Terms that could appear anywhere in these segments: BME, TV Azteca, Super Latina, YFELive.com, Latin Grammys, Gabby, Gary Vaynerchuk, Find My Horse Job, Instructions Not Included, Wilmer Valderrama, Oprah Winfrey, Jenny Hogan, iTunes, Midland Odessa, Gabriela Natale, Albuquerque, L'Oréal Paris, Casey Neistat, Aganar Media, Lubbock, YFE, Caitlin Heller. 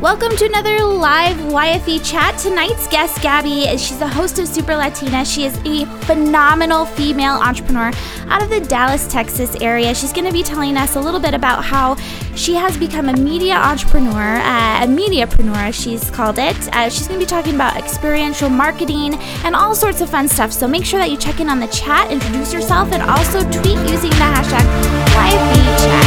Welcome to another live YFE chat. Tonight's guest, Gabby, she's the host of Super Latina. She is a phenomenal female entrepreneur out of the Dallas, Texas area. She's going to be telling us a little bit about how she has become a media entrepreneur, a mediapreneur, she's called it. She's going to be talking about experiential marketing and all sorts of fun stuff. So make sure that you check in on the chat, introduce yourself, and also tweet using the hashtag YFE chat.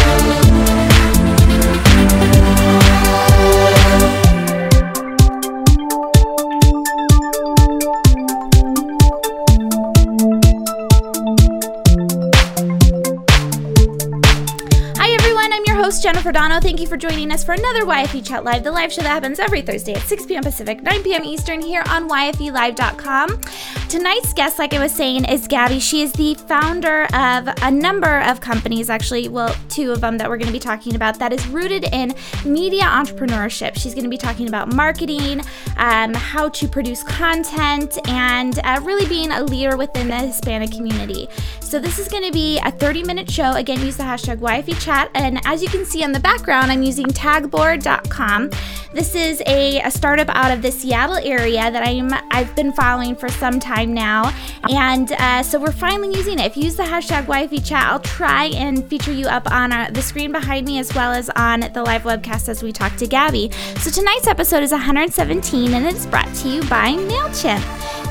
Jennifer Dono, thank you for joining us for another YFE Chat Live, the live show that happens every Thursday at 6 p.m. Pacific, 9 p.m. Eastern here on YFELive.com. Tonight's guest, like I was saying, is Gabby. She is the founder of a number of companies, actually, well, two of them that we're going to be talking about that is rooted in media entrepreneurship. She's going to be talking about marketing, how to produce content, and really being a leader within the Hispanic community. So this is going to be a 30-minute show. Again, use the hashtag YFE Chat, and as you can see, in the background, I'm using Tagboard.com. This is a startup out of the Seattle area that I've been following for some time now, and so we're finally using it. If you use the hashtag YFE Chat, I'll try and feature you up on the screen behind me as well as on the live webcast as we talk to Gabby. So tonight's episode is 117, and it's brought to you by MailChimp.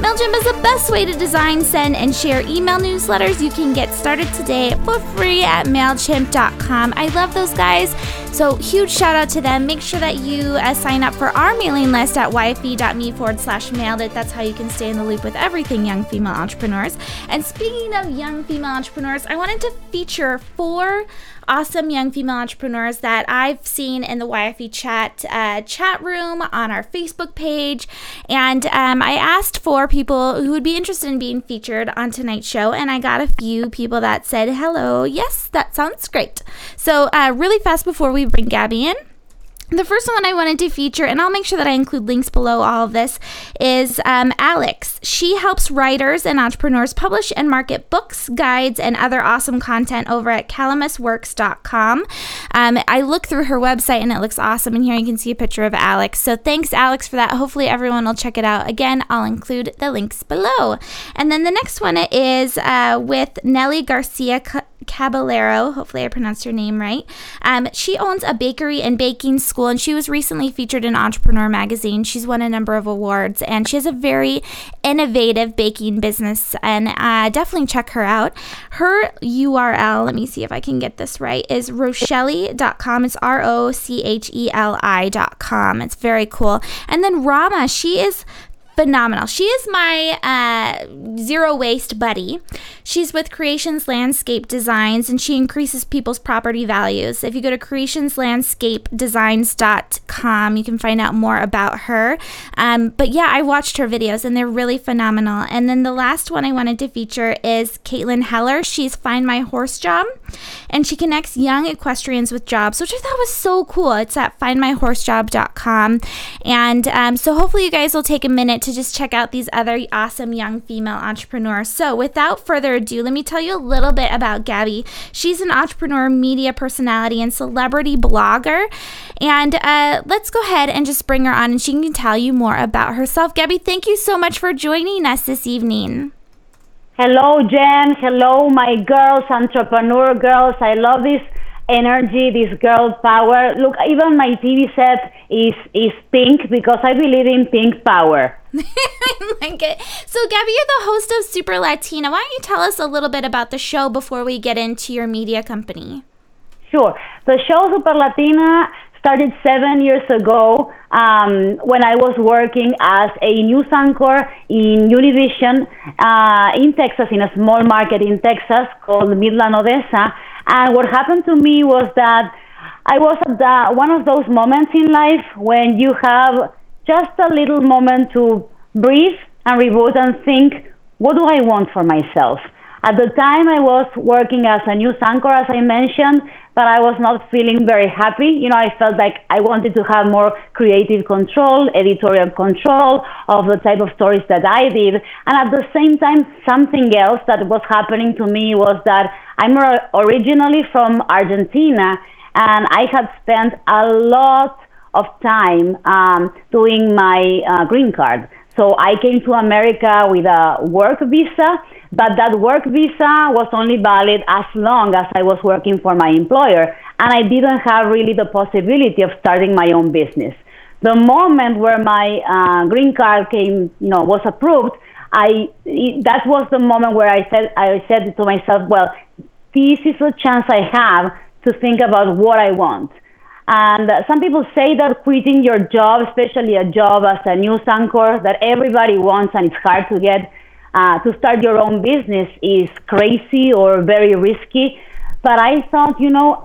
MailChimp is the best way to design, send, and share email newsletters. You can get started today for free at MailChimp.com. I love those guys. So huge shout out to them. Make sure that you sign up for our mailing list at yfe.me/mailedit. That's how you can stay in the loop with everything young female entrepreneurs. And speaking of young female entrepreneurs, I wanted to feature four awesome young female entrepreneurs that I've seen in the YFE chat room on our Facebook page, and I asked for people who would be interested in being featured on tonight's show, and I got a few people that said hello, yes, that sounds great. So really fast before we bring Gabby in, the first one I wanted to feature, and I'll make sure that I include links below all of this, is Alex. She helps writers and entrepreneurs publish and market books, guides, and other awesome content over at CalamusWorks.com. I look through her website, and it looks awesome, and here you can see a picture of Alex. So thanks, Alex, for that. Hopefully everyone will check it out. Again, I'll include the links below. And then the next one is with Nelly Garcia Caballero. Hopefully I pronounced her name right. She owns a bakery and baking school, and she was recently featured in Entrepreneur magazine. She's won a number of awards, and she has a very innovative baking business, and definitely check her out. Her URL, let me see if I can get this right, is rocheli.com. It's ROCHELI.com. It's very cool. And then Rama, she is phenomenal. She is my zero waste buddy. She's with Creations Landscape Designs, and she increases people's property values. If you go to creationslandscapedesigns.com, you can find out more about her. But yeah, I watched her videos, and they're really phenomenal. And then the last one I wanted to feature is Caitlin Heller. She's Find My Horse Job, and she connects young equestrians with jobs, which I thought was so cool. It's at findmyhorsejob.com. And so hopefully you guys will take a minute to just check out these other awesome young female entrepreneurs. So without further ado, let me tell you a little bit about Gabby. She's an entrepreneur, media personality, and celebrity blogger. And let's go ahead and just bring her on, and she can tell you more about herself. Gabby, thank you so much for joining us this evening. Hello, Jen. Hello, my girls, entrepreneur girls. I love this energy, this girl power. Look, even my TV set is pink because I believe in pink power. I like it. So, Gabby, you're the host of Super Latina. Why don't you tell us a little bit about the show before we get into your media company? Sure. The show Super Latina started 7 years ago when I was working as a news anchor in Univision in Texas, in a small market in Texas called Midland, Odessa. And what happened to me was that I was at one of those moments in life when you have just a little moment to breathe and reboot and think, what do I want for myself? At the time, I was working as a news anchor, as I mentioned, but I was not feeling very happy. You know, I felt like I wanted to have more creative control, editorial control of the type of stories that I did. And at the same time, something else that was happening to me was that I'm originally from Argentina, and I had spent a lot of time doing my green card. So I came to America with a work visa, but that work visa was only valid as long as I was working for my employer, and I didn't have really the possibility of starting my own business. The moment where my green card came, was approved, that was the moment where I said to myself, well, this is a chance I have to think about what I want. And some people say that quitting your job, especially a job as a news anchor that everybody wants and it's hard to get, to start your own business is crazy or very risky. But I thought,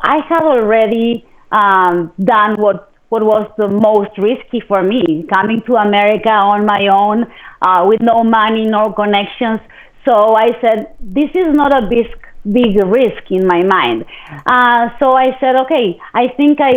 I have already done what was the most risky for me, coming to America on my own with no money, no connections. So I said, this is not a big risk in my mind. So I said, okay, I think I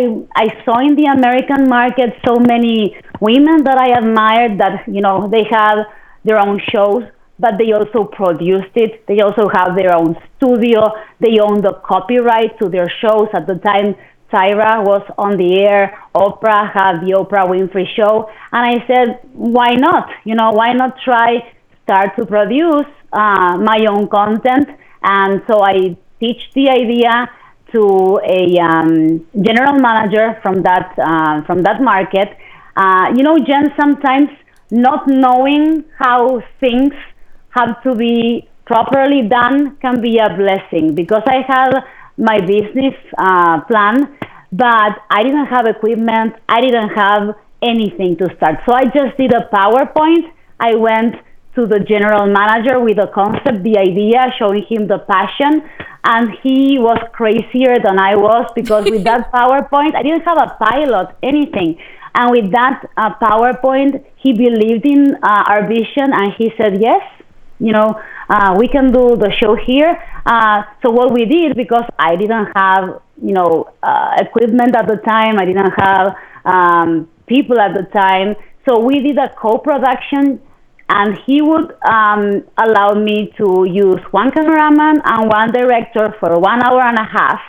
saw in the American market so many women that I admired that, they have their own shows, but they also produced it. They also have their own studio. They own the copyright to their shows. At the time, Tyra was on the air, Oprah had the Oprah Winfrey Show. And I said, why not? Why not start to produce my own content? And so I pitched the idea to a general manager from that market. Jen, sometimes not knowing how things have to be properly done can be a blessing, because I had my business plan, but I didn't have equipment. I didn't have anything to start. So I just did a PowerPoint. I went to the general manager with the concept, the idea, showing him the passion. And he was crazier than I was, because with that PowerPoint, I didn't have a pilot, anything. And with that PowerPoint, he believed in our vision, and he said, yes, we can do the show here. So what we did, because I didn't have, equipment at the time, I didn't have people at the time. So we did a co-production, and he would allow me to use one cameraman and one director for 1 hour and a half.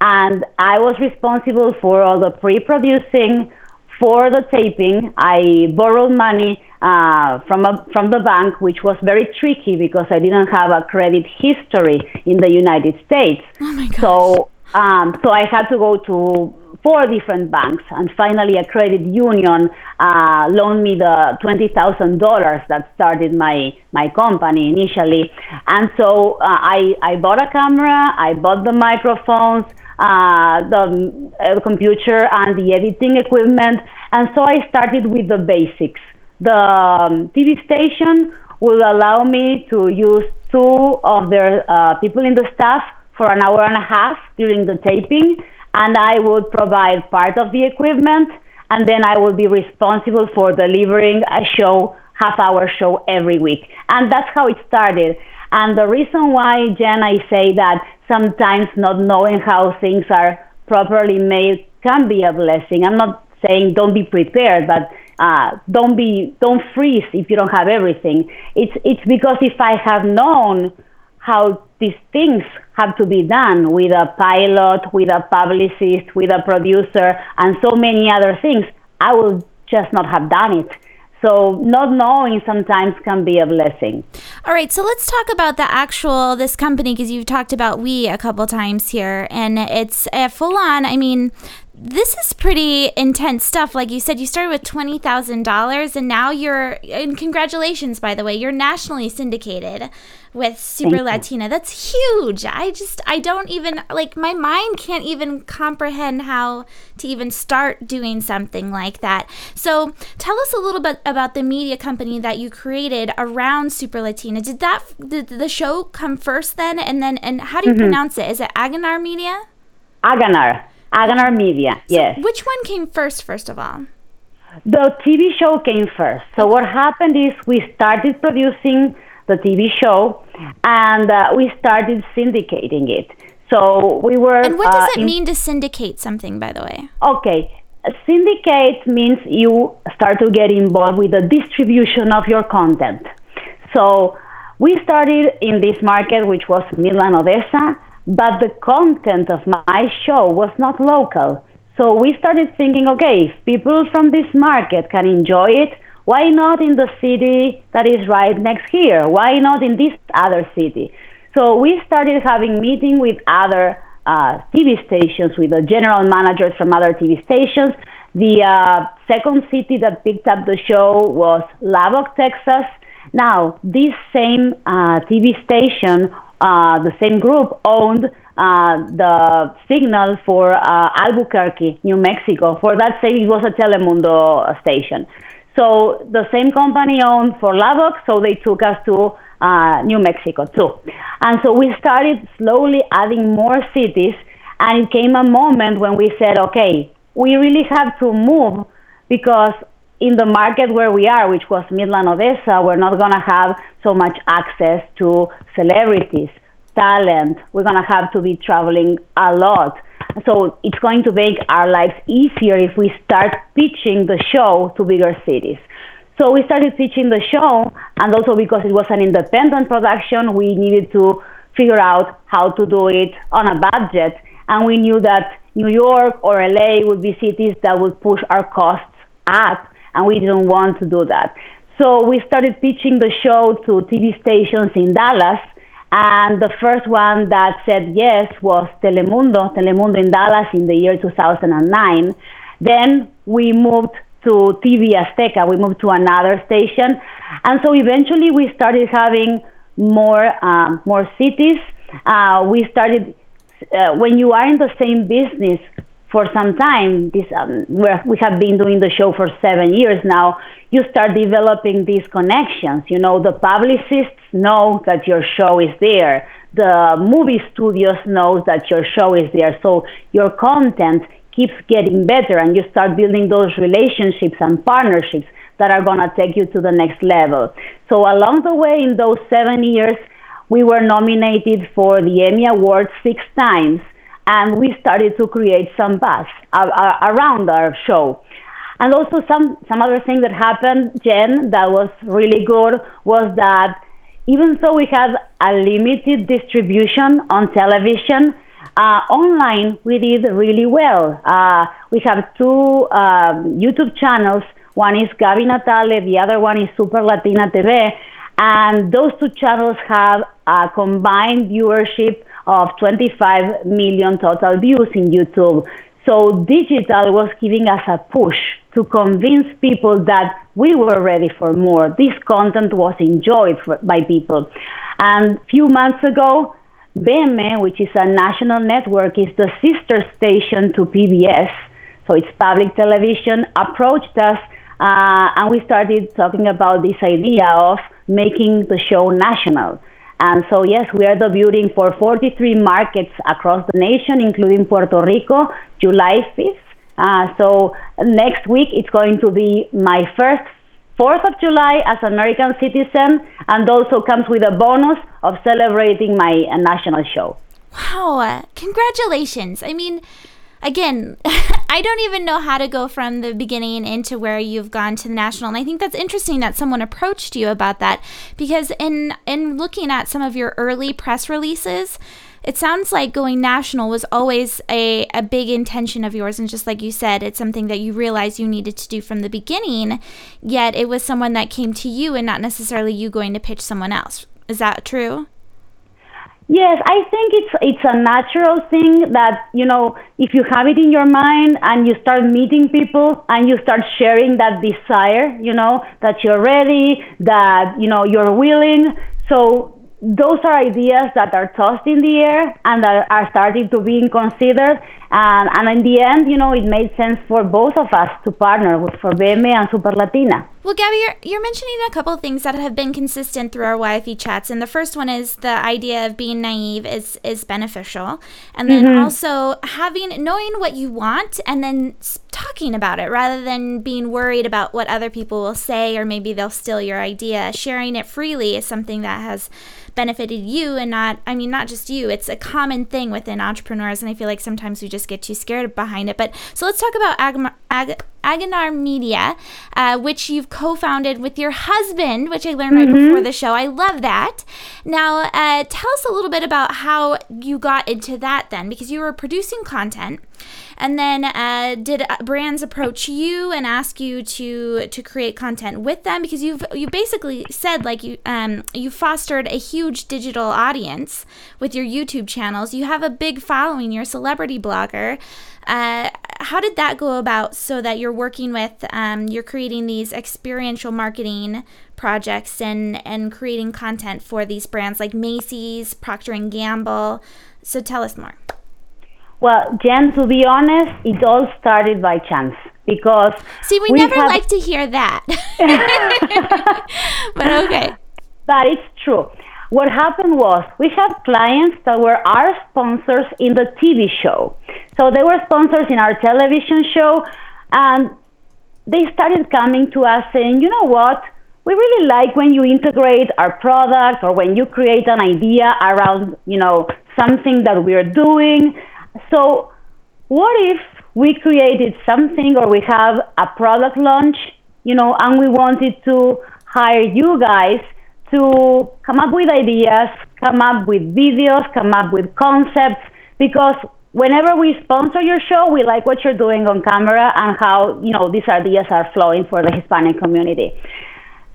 And I was responsible for all the pre-producing, for the taping. I borrowed money from the bank, which was very tricky because I didn't have a credit history in the United States. Oh my gosh. So I had to go to 4 different banks, and finally a credit union loaned me the $20,000 that started my company initially. And so I bought a camera, I bought the microphones, the computer, and the editing equipment. And so I started with the basics. The TV station will allow me to use 2 of their people in the staff for an hour and a half during the taping, and I would provide part of the equipment, and then I would be responsible for delivering a show, half-hour show every week. And that's how it started. And the reason why, Jen, I say that sometimes not knowing how things are properly made can be a blessing. I'm not saying don't be prepared, but don't freeze if you don't have everything. It's because if I have known how these things have to be done with a pilot, with a publicist, with a producer, and so many other things, I will just not have done it. So not knowing sometimes can be a blessing. All right, so let's talk about this company, because you've talked about we a couple times here, and it's full on. I mean, this is pretty intense stuff. Like you said, you started with $20,000, and now and congratulations, by the way, you're nationally syndicated with Super Latina. That's huge. I don't even, my mind can't even comprehend how to even start doing something like that. So tell us a little bit about the media company that you created around Super Latina. Did the show come first then? And how do you pronounce it? Is it Aganar Media? Aganar Media, so yes. Which one came first of all? The TV show came first. So what happened is we started producing the TV show, and we started syndicating it. So we were... And what does it mean to syndicate something, by the way? Okay. Syndicate means you start to get involved with the distribution of your content. So we started in this market, which was Midland, Odessa, but the content of my show was not local. So we started thinking, okay, if people from this market can enjoy it, why not in the city that is right next here? Why not in this other city? So we started having meetings with other TV stations, with the general managers from other TV stations. The second city that picked up the show was Lubbock, Texas. Now, this same TV station, the same group, owned the signal for Albuquerque, New Mexico. For that city, it was a Telemundo station. So the same company owned for Lubbock, so they took us to New Mexico too. And so we started slowly adding more cities, and it came a moment when we said, okay, we really have to move, because in the market where we are, which was Midland, Odessa, we're not going to have so much access to celebrities, talent. We're going to have to be traveling a lot. So it's going to make our lives easier if we start pitching the show to bigger cities. So we started pitching the show, and also because it was an independent production, we needed to figure out how to do it on a budget. And we knew that New York or LA would be cities that would push our costs up, and we didn't want to do that. So we started pitching the show to TV stations in Dallas, and the first one that said yes was Telemundo in Dallas in the year 2009. Then we moved to TV Azteca, we moved to another station. And so eventually we started having more cities. We started, when you are in the same business for some time, we have been doing the show for 7 years now, you start developing these connections. You know, the publicists know that your show is there. The movie studios know that your show is there. So your content keeps getting better, and you start building those relationships and partnerships that are going to take you to the next level. So along the way, in those 7 years, we were nominated for the Emmy Awards 6 times, and we started to create some buzz around our show. And also some other thing that happened, Jen, that was really good, was that even though we had a limited distribution on television, online, we did really well. We have 2 YouTube channels. One is Gabi Natale, the other one is Super Latina TV. And those 2 channels have a combined viewership of 25 million total views in YouTube. So digital was giving us a push to convince people that we were ready for more. This content was enjoyed by people. And a few months ago, BME, which is a national network, is the sister station to PBS, so it's public television, approached us, and we started talking about this idea of making the show national. And so, yes, we are debuting for 43 markets across the nation, including Puerto Rico, July 5th. So next week, it's going to be my first 4th of July as an American citizen, and also comes with a bonus of celebrating my national show. Wow, congratulations. I mean, again, I don't even know how to go from the beginning into where you've gone to the national. And I think that's interesting that someone approached you about that, because in looking at some of your early press releases, it sounds like going national was always a big intention of yours. And just like you said, it's something that you realized you needed to do from the beginning, yet it was someone that came to you and not necessarily you going to pitch someone else. Is that true? Yes, I think it's a natural thing that, you know, if you have it in your mind and you start meeting people and you start sharing that desire, you know, that you're ready, that, you know, you're willing. So those are ideas that are tossed in the air and that are starting to be considered. And in the end, you know, it made sense for both of us to partner for BME and Super Latina. Well, Gabby, you're mentioning a couple of things that have been consistent through our YFE chats. And the first one is the idea of being naive is beneficial. And then also knowing what you want and then talking about it rather than being worried about what other people will say or maybe they'll steal your idea. Sharing it freely is something that has benefited you, and not just you. It's a common thing within entrepreneurs, and I feel like sometimes we just get too scared behind it. But so let's talk about Ag- Ag- Aganar Media, which you've co-founded with your husband, which I learned right before the show. I love that. Now, tell us a little bit about how you got into that then, because you were producing content, and then did brands approach you and ask you to create content with them? Because you basically said, like, you fostered a huge digital audience with your YouTube channels. You have a big following. You're a celebrity blogger. How did that go about so that you're working with, you're creating these experiential marketing projects and creating content for these brands like Macy's, Procter & Gamble? So tell us more. Well, Jen, to be honest, it all started by chance because... See, we never like to hear that. But okay. But it's true. What happened was we had clients that were our sponsors in the TV show. So they were sponsors in our television show, and they started coming to us saying, you know what, we really like when you integrate our product or when you create an idea around, you know, something that we're doing. So what if we created something or we have a product launch, you know, and we wanted to hire you guys to come up with ideas, come up with videos, come up with concepts, because whenever we sponsor your show, we like what you're doing on camera and how, you know, these ideas are flowing for the Hispanic community.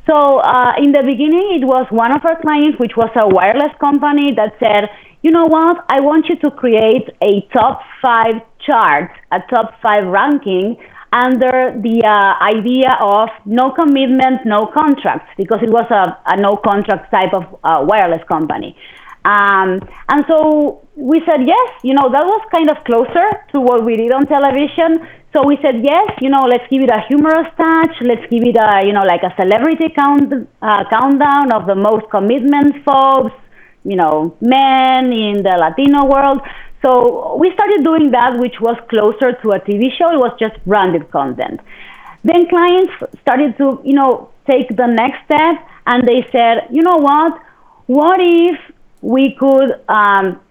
So in the beginning, it was one of our clients, which was a wireless company, that said, you know what, I want you to create a top 5 chart, a top 5 ranking under the idea of no commitment, no contracts, because it was a no contract type of wireless company. And so we said, yes, you know, that was kind of closer to what we did on television. So we said, yes, you know, let's give it a humorous touch. Let's give it a, you know, like a celebrity countdown of the most commitment folks, you know, men in the Latino world. So we started doing that, which was closer to a TV show. It was just branded content. Then clients started to, you know, take the next step, and they said, you know what? What if we could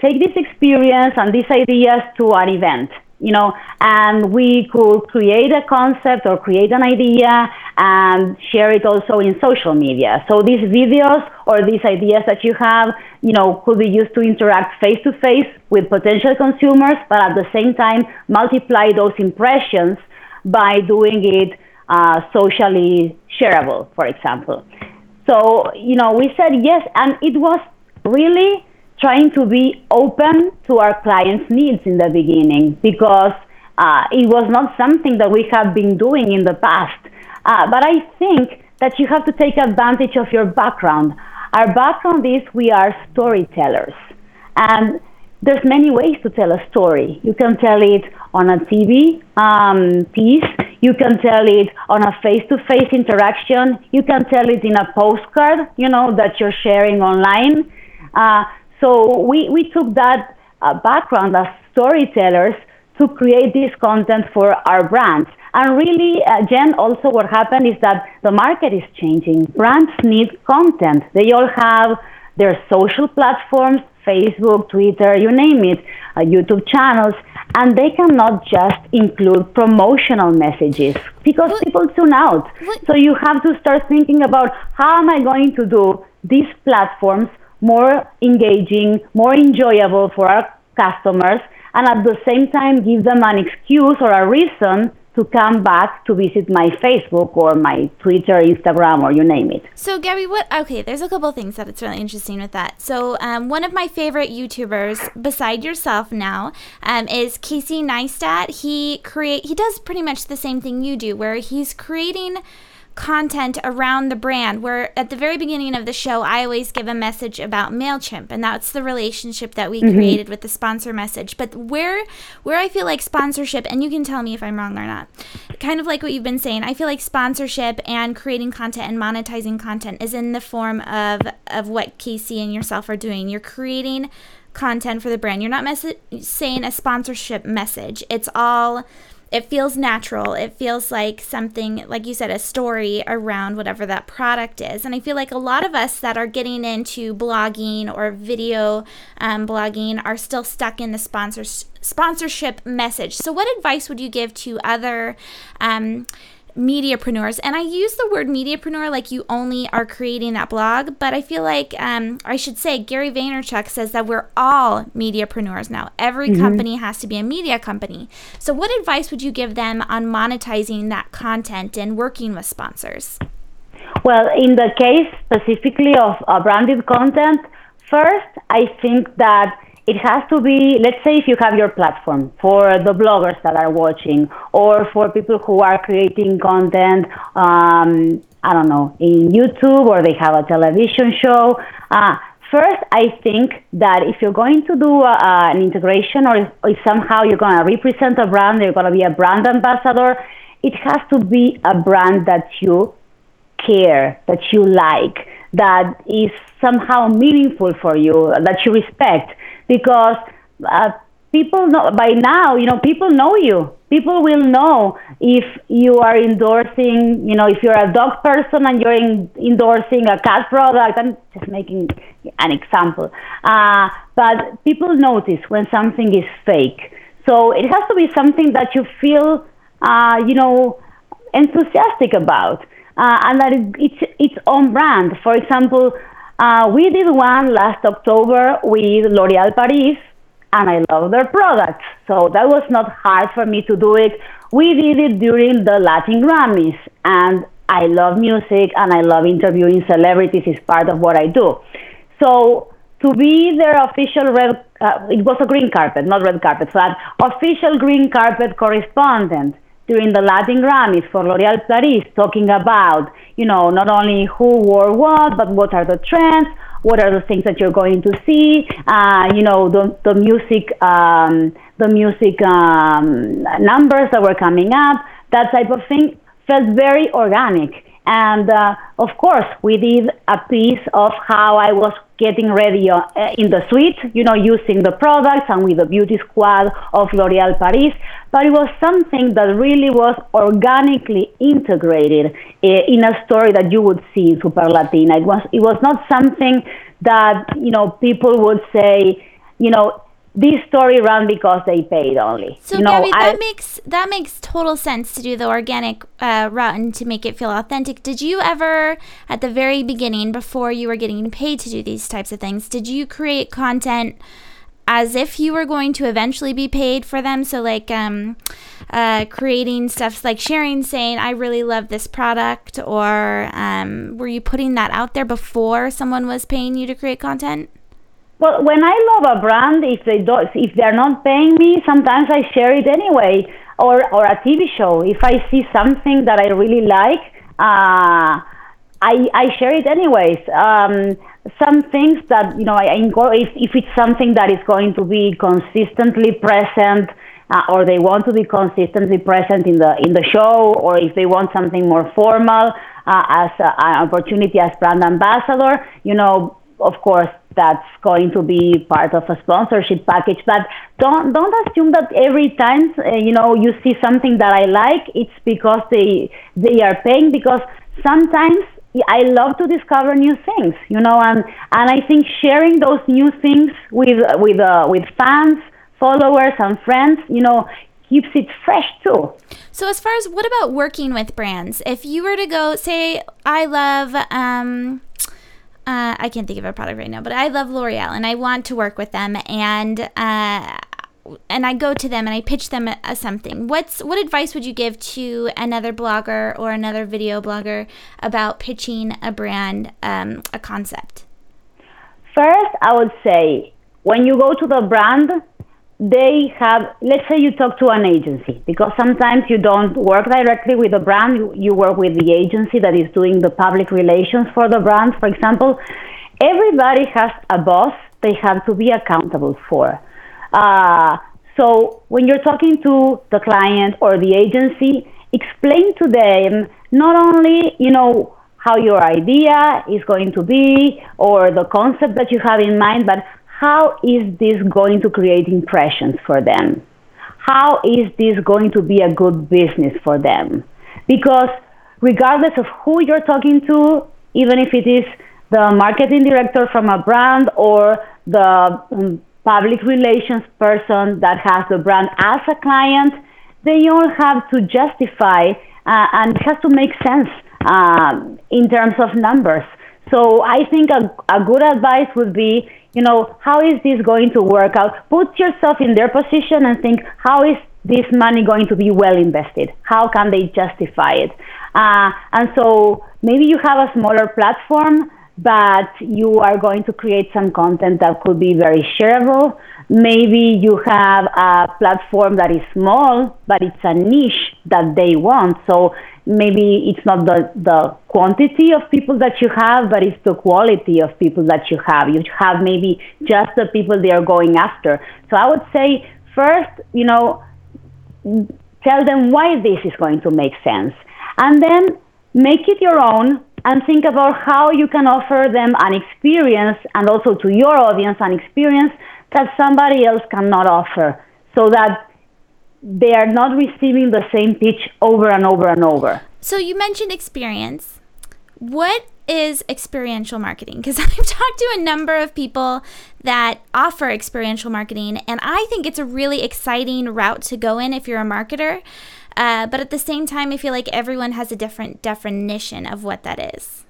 take this experience and these ideas to an event, you know, and we could create a concept or create an idea and share it also in social media. So these videos or these ideas that you have, you know, could be used to interact face-to-face with potential consumers, but at the same time, multiply those impressions by doing it socially shareable, for example. So, you know, we said yes, and it was really trying to be open to our clients' needs in the beginning, because it was not something that we have been doing in the past. But I think that you have to take advantage of your background. Our background is we are storytellers, and there's many ways to tell a story. You can tell it on a TV piece. You can tell it on a face-to-face interaction. You can tell it in a postcard, you know, that you're sharing online. So we took that background as storytellers to create this content for our brands. And really, Jen, also what happened is that the market is changing. Brands need content. They all have their social platforms, Facebook, Twitter, you name it, YouTube channels, and they cannot just include promotional messages because people tune out. So you have to start thinking about how am I going to do these platforms more engaging, more enjoyable for our customers, and at the same time give them an excuse or a reason to come back to visit my Facebook or my Twitter, Instagram, or you name it. So, Gabby, there's a couple of things that it's really interesting with that. So, one of my favorite YouTubers, beside yourself now, is Casey Neistat. He does pretty much the same thing you do, where he's creating content around the brand, where at the very beginning of the show I always give a message about MailChimp, and that's the relationship that we created with the sponsor message. But where I feel like sponsorship, and you can tell me if I'm wrong or not, kind of like what you've been saying, I feel like sponsorship and creating content and monetizing content is in the form of what Casey and yourself are doing. You're creating content for the brand. You're not saying a sponsorship message. It's all It feels natural. It feels like something, like you said, a story around whatever that product is. And I feel like a lot of us that are getting into blogging or video blogging are still stuck in the sponsorship message. So what advice would you give to other mediapreneurs? And I use the word mediapreneur like you only are creating that blog, but I feel like I should say Gary Vaynerchuk says that we're all mediapreneurs now. Every company has to be a media company. So what advice would you give them on monetizing that content and working with sponsors? Well, in the case specifically of branded content, first, I think that it has to be, let's say if you have your platform for the bloggers that are watching or for people who are creating content, I don't know, in YouTube or they have a television show. First, I think that if you're going to do an integration or if somehow you're going to represent a brand, you're going to be a brand ambassador, it has to be a brand that you care, that you like, that is somehow meaningful for you, that you respect. Because people know, by now, you know, people know you. People will know if you are endorsing, you know, if you're a dog person and you're endorsing a cat product. I'm just making an example. But people notice when something is fake. So it has to be something that you feel, you know, enthusiastic about. And that it's its own brand. For example, we did one last October with L'Oréal Paris, and I love their products. So that was not hard for me to do it. We did it during the Latin Grammys, and I love music, and I love interviewing celebrities. It's part of what I do. So to be their official it was a green carpet, not red carpet, but official green carpet correspondent during the Latin Grammys for L'Oréal Paris, talking about, you know, not only who wore what, but what are the trends, what are the things that you're going to see, you know, the music numbers that were coming up, that type of thing felt very organic. And of course, we did a piece of how I was getting ready in the suite, you know, using the products and with the beauty squad of L'Oréal Paris. But it was something that really was organically integrated in a story that you would see in Super Latina. It was not something that, you know, people would say, you know, this story ran because they paid only. So, you know, Gabby, that makes total sense to do the organic route and to make it feel authentic. Did you ever, at the very beginning, before you were getting paid to do these types of things, did you create content as if you were going to eventually be paid for them? So, like, creating stuff, like sharing, saying, I really love this product, or were you putting that out there before someone was paying you to create content? Well, when I love a brand, if they're not paying me, sometimes I share it anyway, or a TV show. If I see something that I really like, I share it anyways. Some things that, you know, if it's something that is going to be consistently present, or they want to be consistently present in the show, or if they want something more formal as an opportunity as brand ambassador, you know, of course, that's going to be part of a sponsorship package. But don't assume that every time you know, you see something that I like, it's because they are paying. Because sometimes I love to discover new things, you know, and I think sharing those new things with fans, followers, and friends, you know, keeps it fresh too. So as far as what about working with brands? If you were to go, say, I love. I can't think of a product right now, but I love L'Oreal and I want to work with them, and I go to them and I pitch them a something. What advice would you give to another blogger or another video blogger about pitching a brand, a concept? First, I would say when you go to the brand, they have, let's say you talk to an agency, because sometimes you don't work directly with the brand, you work with the agency that is doing the public relations for the brand, for example. Everybody has a boss they have to be accountable for. So when you're talking to the client or the agency, explain to them not only, you know, how your idea is going to be or the concept that you have in mind, but how is this going to create impressions for them? how is this going to be a good business for them? Because regardless of who you're talking to, even if it is the marketing director from a brand or the public relations person that has the brand as a client, they all have to justify and it has to make sense in terms of numbers. So I think a good advice would be, you know, how is this going to work out? Put yourself in their position and think, how is this money going to be well invested? How can they justify it? And so maybe you have a smaller platform, but you are going to create some content that could be very shareable. Maybe you have a platform that is small, but it's a niche that they want. So maybe it's not the quantity of people that you have, but it's the quality of people that you have. You have maybe just the people they are going after. So I would say first, you know, tell them why this is going to make sense. And then make it your own and think about how you can offer them an experience, and also to your audience an experience that somebody else cannot offer, so that they are not receiving the same pitch over and over and over. So you mentioned experience. What is experiential marketing? Because I've talked to a number of people that offer experiential marketing, and I think it's a really exciting route to go in if you're a marketer. But at the same time, I feel like everyone has a different definition of what that is.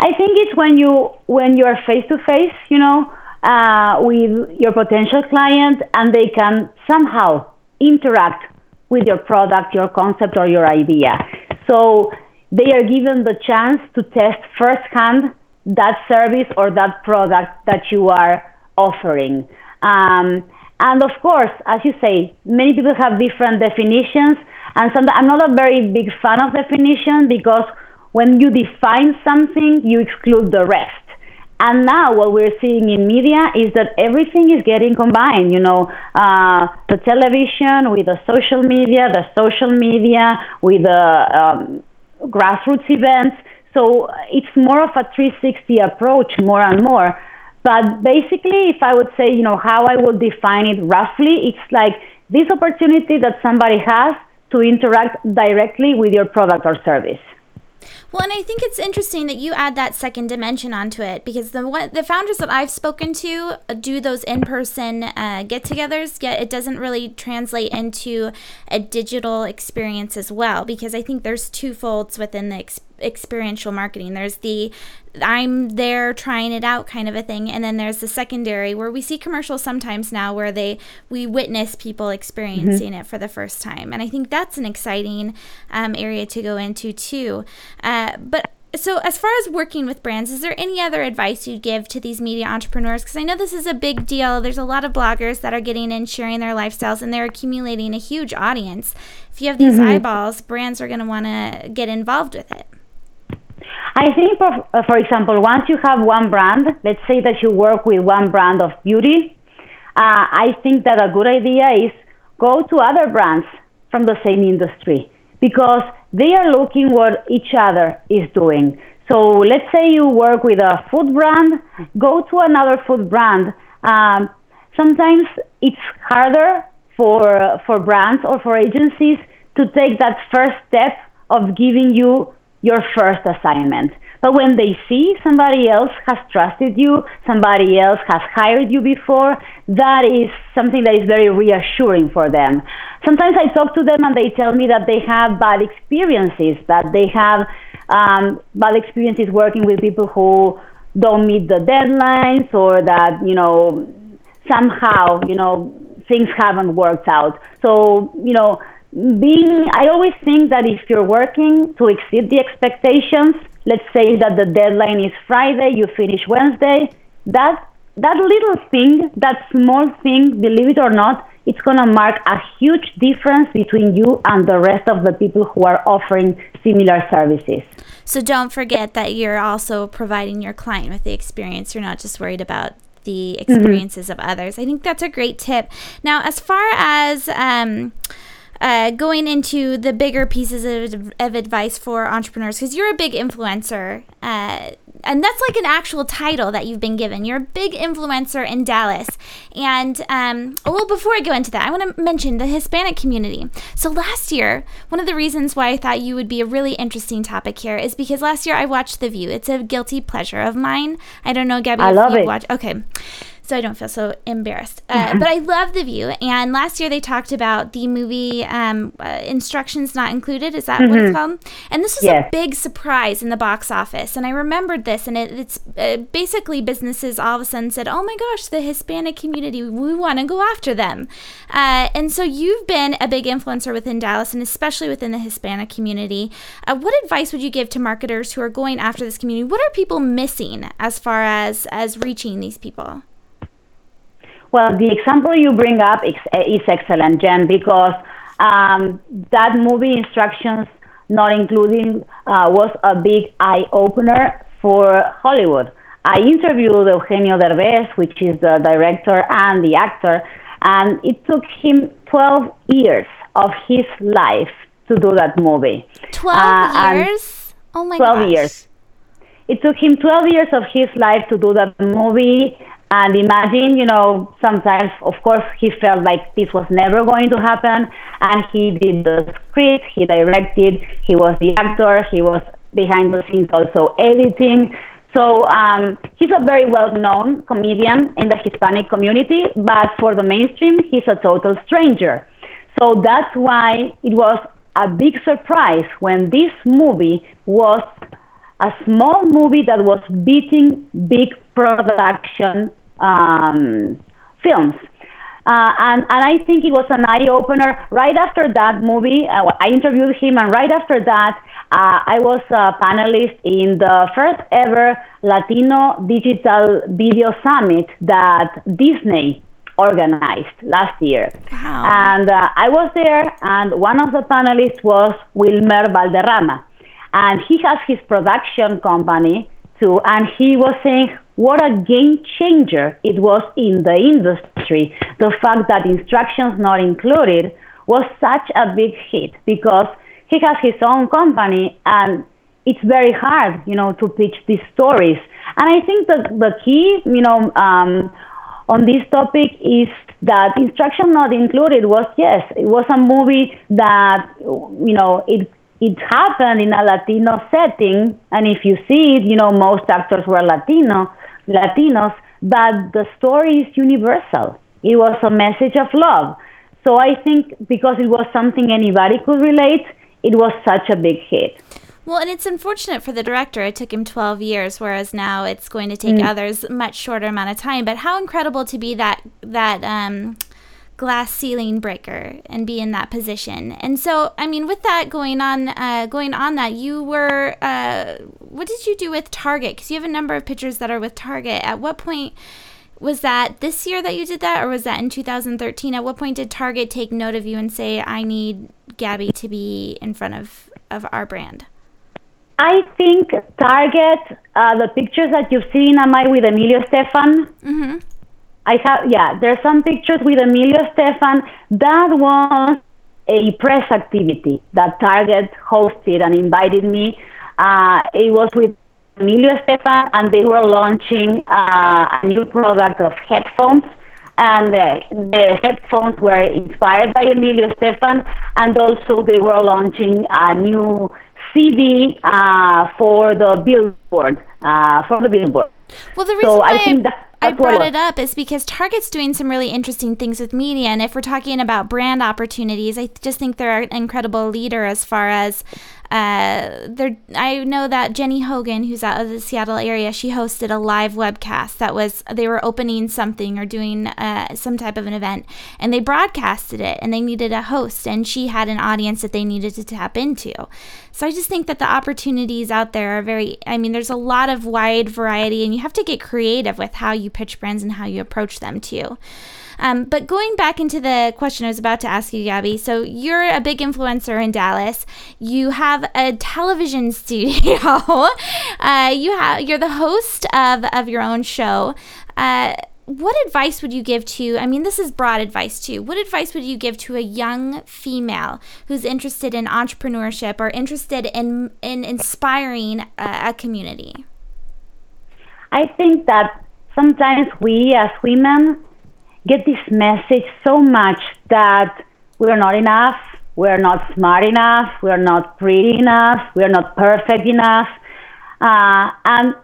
I think it's when you are face to face, you know, with your potential client, and they can somehow interact with your product, your concept, or your idea. So they are given the chance to test firsthand that service or that product that you are offering. And of course, as you say, many people have different definitions, and I'm not a very big fan of definition, because when you define something, you exclude the rest. And now what we're seeing in media is that everything is getting combined, you know, the television with the social media with the grassroots events. So it's more of a 360 approach more and more. But basically, if I would say, you know, how I would define it roughly, it's like this opportunity that somebody has to interact directly with your product or service. Well, and I think it's interesting that you add that second dimension onto it, because the founders that I've spoken to do those in-person get-togethers, yet it doesn't really translate into a digital experience as well, because I think there's two folds within the experiential marketing. There's the I'm there trying it out kind of a thing, and then there's the secondary where we see commercials sometimes now where we witness people experiencing it for the first time. And I think that's an exciting area to go into too. But so as far as working with brands, is there any other advice you'd give to these media entrepreneurs? Because I know this is a big deal. There's a lot of bloggers that are getting in, sharing their lifestyles, and they're accumulating a huge audience. If you have these eyeballs, brands are going to want to get involved with it. I think, for example, once you have one brand, let's say that you work with one brand of beauty, I think that a good idea is go to other brands from the same industry, because they are looking what each other is doing. So let's say you work with a food brand, go to another food brand. Sometimes it's harder for brands or for agencies to take that first step of giving you your first assignment. But when they see somebody else has trusted you, somebody else has hired you before, that is something that is very reassuring for them. Sometimes I talk to them and they tell me that they have bad experiences, that they have bad experiences working with people who don't meet the deadlines, or that, you know, somehow, you know, things haven't worked out. So, you know, I always think that if you're working to exceed the expectations, let's say that the deadline is Friday, you finish Wednesday, that little thing, that small thing, believe it or not, it's going to mark a huge difference between you and the rest of the people who are offering similar services. So don't forget that you're also providing your client with the experience. You're not just worried about the experiences of others. I think that's a great tip. Now, as far as going into the bigger pieces of advice for entrepreneurs, because you're a big influencer And that's like an actual title that you've been given. You're a big influencer in Dallas. And well, before I go into that, I want to mention the Hispanic community. So last year, one of the reasons why I thought you would be a really interesting topic here is because last year I watched The View. It's a guilty pleasure of mine. I don't know, Gabby, if you've watched. Okay. So I don't feel so embarrassed. But I love The View. And last year they talked about the movie Instructions Not Included. Is that what it's called? And this was a big surprise in the box office. And I remembered this. And it's basically businesses all of a sudden said, oh, my gosh, the Hispanic community, we want to go after them. And so you've been a big influencer within Dallas and especially within the Hispanic community. What advice would you give to marketers who are going after this community? What are people missing as far as reaching these people? Well, the example you bring up is excellent, Jen, because that movie, Instructions Not Included, was a big eye-opener for Hollywood. I interviewed Eugenio Derbez, which is the director and the actor, and it took him 12 years of his life to do that movie. 12 years? Oh, my gosh. 12 years. It took him 12 years of his life to do that movie. And imagine, you know, sometimes, of course, he felt like this was never going to happen. And he did the script, he directed, he was the actor, he was behind the scenes also editing. So he's a very well-known comedian in the Hispanic community, but for the mainstream, he's a total stranger. So that's why it was a big surprise when this movie was a small movie that was beating big production films. And I think it was an eye-opener. Right after that movie, I interviewed him, and right after that, I was a panelist in the first ever Latino Digital Video Summit that Disney organized last year. Wow. And I was there, and one of the panelists was Wilmer Valderrama. And he has his production company, too, and he was saying what a game changer it was in the industry. The fact that Instructions Not Included was such a big hit because he has his own company and it's very hard, you know, to pitch these stories. And I think that the key, you know, on this topic is that Instructions Not Included was, yes, it was a movie that, you know, it happened in a Latino setting, and if you see it, you know, most actors were Latinos, but the story is universal. It was a message of love. So I think because it was something anybody could relate, it was such a big hit. Well, and it's unfortunate for the director. It took him 12 years, whereas now it's going to take others a much shorter amount of time. But how incredible to be that glass ceiling breaker and be in that position. And so, I mean, with that going on that, you were, what did you do with Target? Because you have a number of pictures that are with Target. At what point was that this year that you did that, or was that in 2013? At what point did Target take note of you and say, I need Gabby to be in front of our brand? I think Target, the pictures that you've seen, am I with Emilio Estefan? Mm-hmm. There's some pictures with Emilio Estefan. That was a press activity that Target hosted and invited me. It was with Emilio Estefan, and they were launching a new product of headphones. And the headphones were inspired by Emilio Estefan, and also they were launching a new CD for the Billboard. Well, the reason I brought it up is because Target's doing some really interesting things with media. And if we're talking about brand opportunities, I just think they're an incredible leader as far as I know that Jenny Hogan, who's out of the Seattle area, she hosted a live webcast they were opening something or doing some type of an event, and they broadcasted it, and they needed a host, and she had an audience that they needed to tap into. So I just think that the opportunities out there are there's a lot of wide variety, and you have to get creative with how you pitch brands and how you approach them too. But going back into the question I was about to ask you, Gabby, so you're a big influencer in Dallas. You have a television studio. You're the host of your own show. What advice would you give to, this is broad advice too, what advice would you give to a young female who's interested in entrepreneurship or interested in inspiring a community? I think that sometimes we as women get this message so much that we're not enough, we're not smart enough, we're not pretty enough, we're not perfect enough. And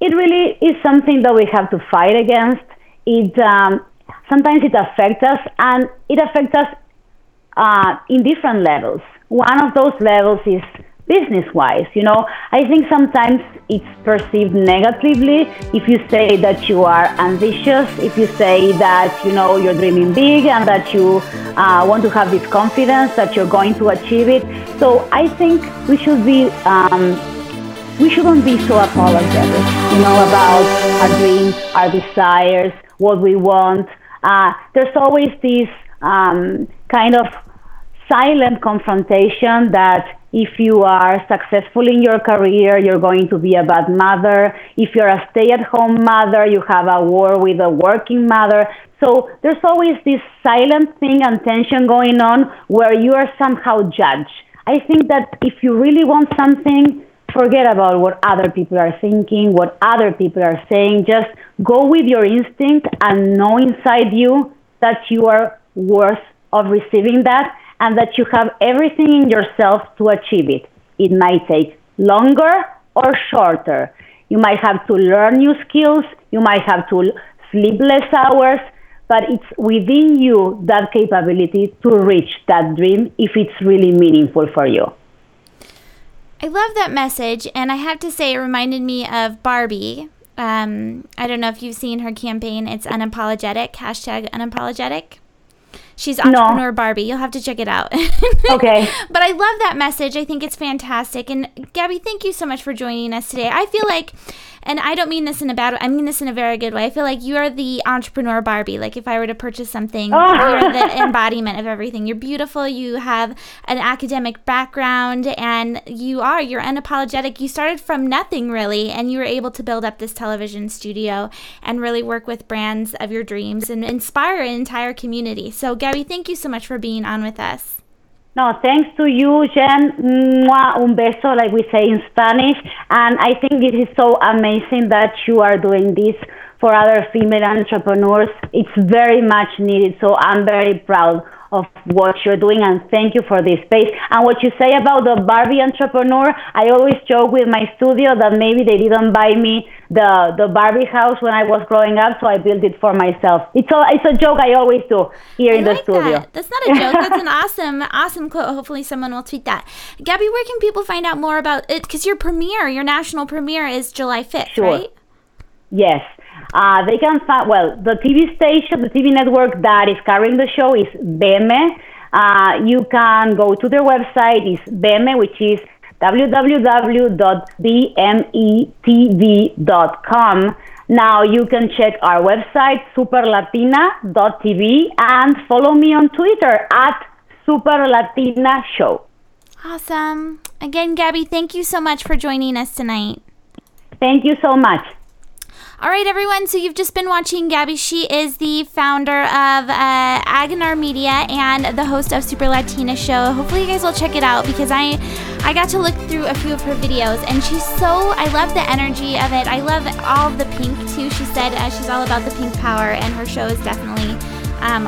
it really is something that we have to fight against. Sometimes it affects us, and it affects us in different levels. One of those levels is business-wise. You know, I think sometimes it's perceived negatively if you say that you are ambitious, if you say that, you know, you're dreaming big and that you want to have this confidence that you're going to achieve it. So I think we should be, we shouldn't be so apologetic, you know, about our dreams, our desires, what we want. There's always this kind of silent confrontation that if you are successful in your career, you're going to be a bad mother. If you're a stay-at-home mother, you have a war with a working mother. So there's always this silent thing and tension going on where you are somehow judged. I think that if you really want something, forget about what other people are thinking, what other people are saying. Just go with your instinct and know inside you that you are worth of receiving that, and that you have everything in yourself to achieve it. It might take longer or shorter. You might have to learn new skills, you might have to sleep less hours, but it's within you that capability to reach that dream if it's really meaningful for you. I love that message, and I have to say it reminded me of Barbie. I don't know if you've seen her campaign. It's unapologetic, #unapologetic. She's Entrepreneur Barbie. You'll have to check it out. Okay. But I love that message. I think it's fantastic. And Gabby, thank you so much for joining us today. I feel like, and I don't mean this in a bad way, I mean this in a very good way. I feel like you are the Entrepreneur Barbie. Like if I were to purchase something, you're the embodiment of everything. You're beautiful. You have an academic background, and you're unapologetic. You started from nothing really, and you were able to build up this television studio and really work with brands of your dreams and inspire an entire community. So Gabby, thank you so much for being on with us. No, thanks to you, Jen. Mua, un beso, like we say in Spanish. And I think it is so amazing that you are doing this for other female entrepreneurs. It's very much needed. So I'm very proud of what you're doing, and thank you for this space. And what you say about the Barbie entrepreneur, I always joke with my studio that maybe they didn't buy me the Barbie house when I was growing up, so I built it for myself. It's a joke I always do here in the studio. That's not a joke. That's an awesome quote. Hopefully someone will tweet that. Gabby, where can people find out more about it? Because your national premiere is July 5th, sure. Right? Yes. They can find, the TV station, the TV network that is carrying the show is BME. You can go to their website, it's BME, which is www.bmetv.com. Now you can check our website, superlatina.tv, and follow me on Twitter @SuperLatinaShow. Awesome. Again, Gabby, thank you so much for joining us tonight. Thank you so much. All right, everyone, so you've just been watching Gabby. She is the founder of Aganar Media and the host of Super Latina Show. Hopefully you guys will check it out, because I got to look through a few of her videos, and I love the energy of it. I love all of the pink, too. She said she's all about the pink power, and her show is definitely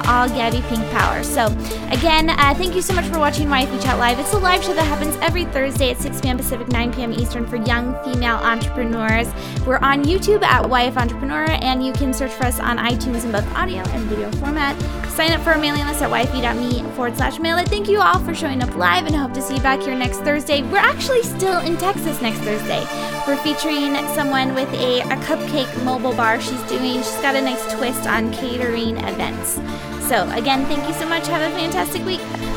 all Gabby pink power. So again, thank you so much for watching YFE Chat Live. It's a live show that happens every Thursday at 6 p.m. Pacific, 9 p.m. Eastern for young female entrepreneurs. We're on YouTube at YF Entrepreneur, and you can search for us on iTunes in both audio and video format. Sign up for our mailing list at yfe.me/mail-it. Thank you all for showing up live, and I hope to see you back here next Thursday. We're actually still in Texas next Thursday. We're featuring someone with a cupcake mobile bar she's got a nice twist on catering events. So again, thank you so much. Have a fantastic week.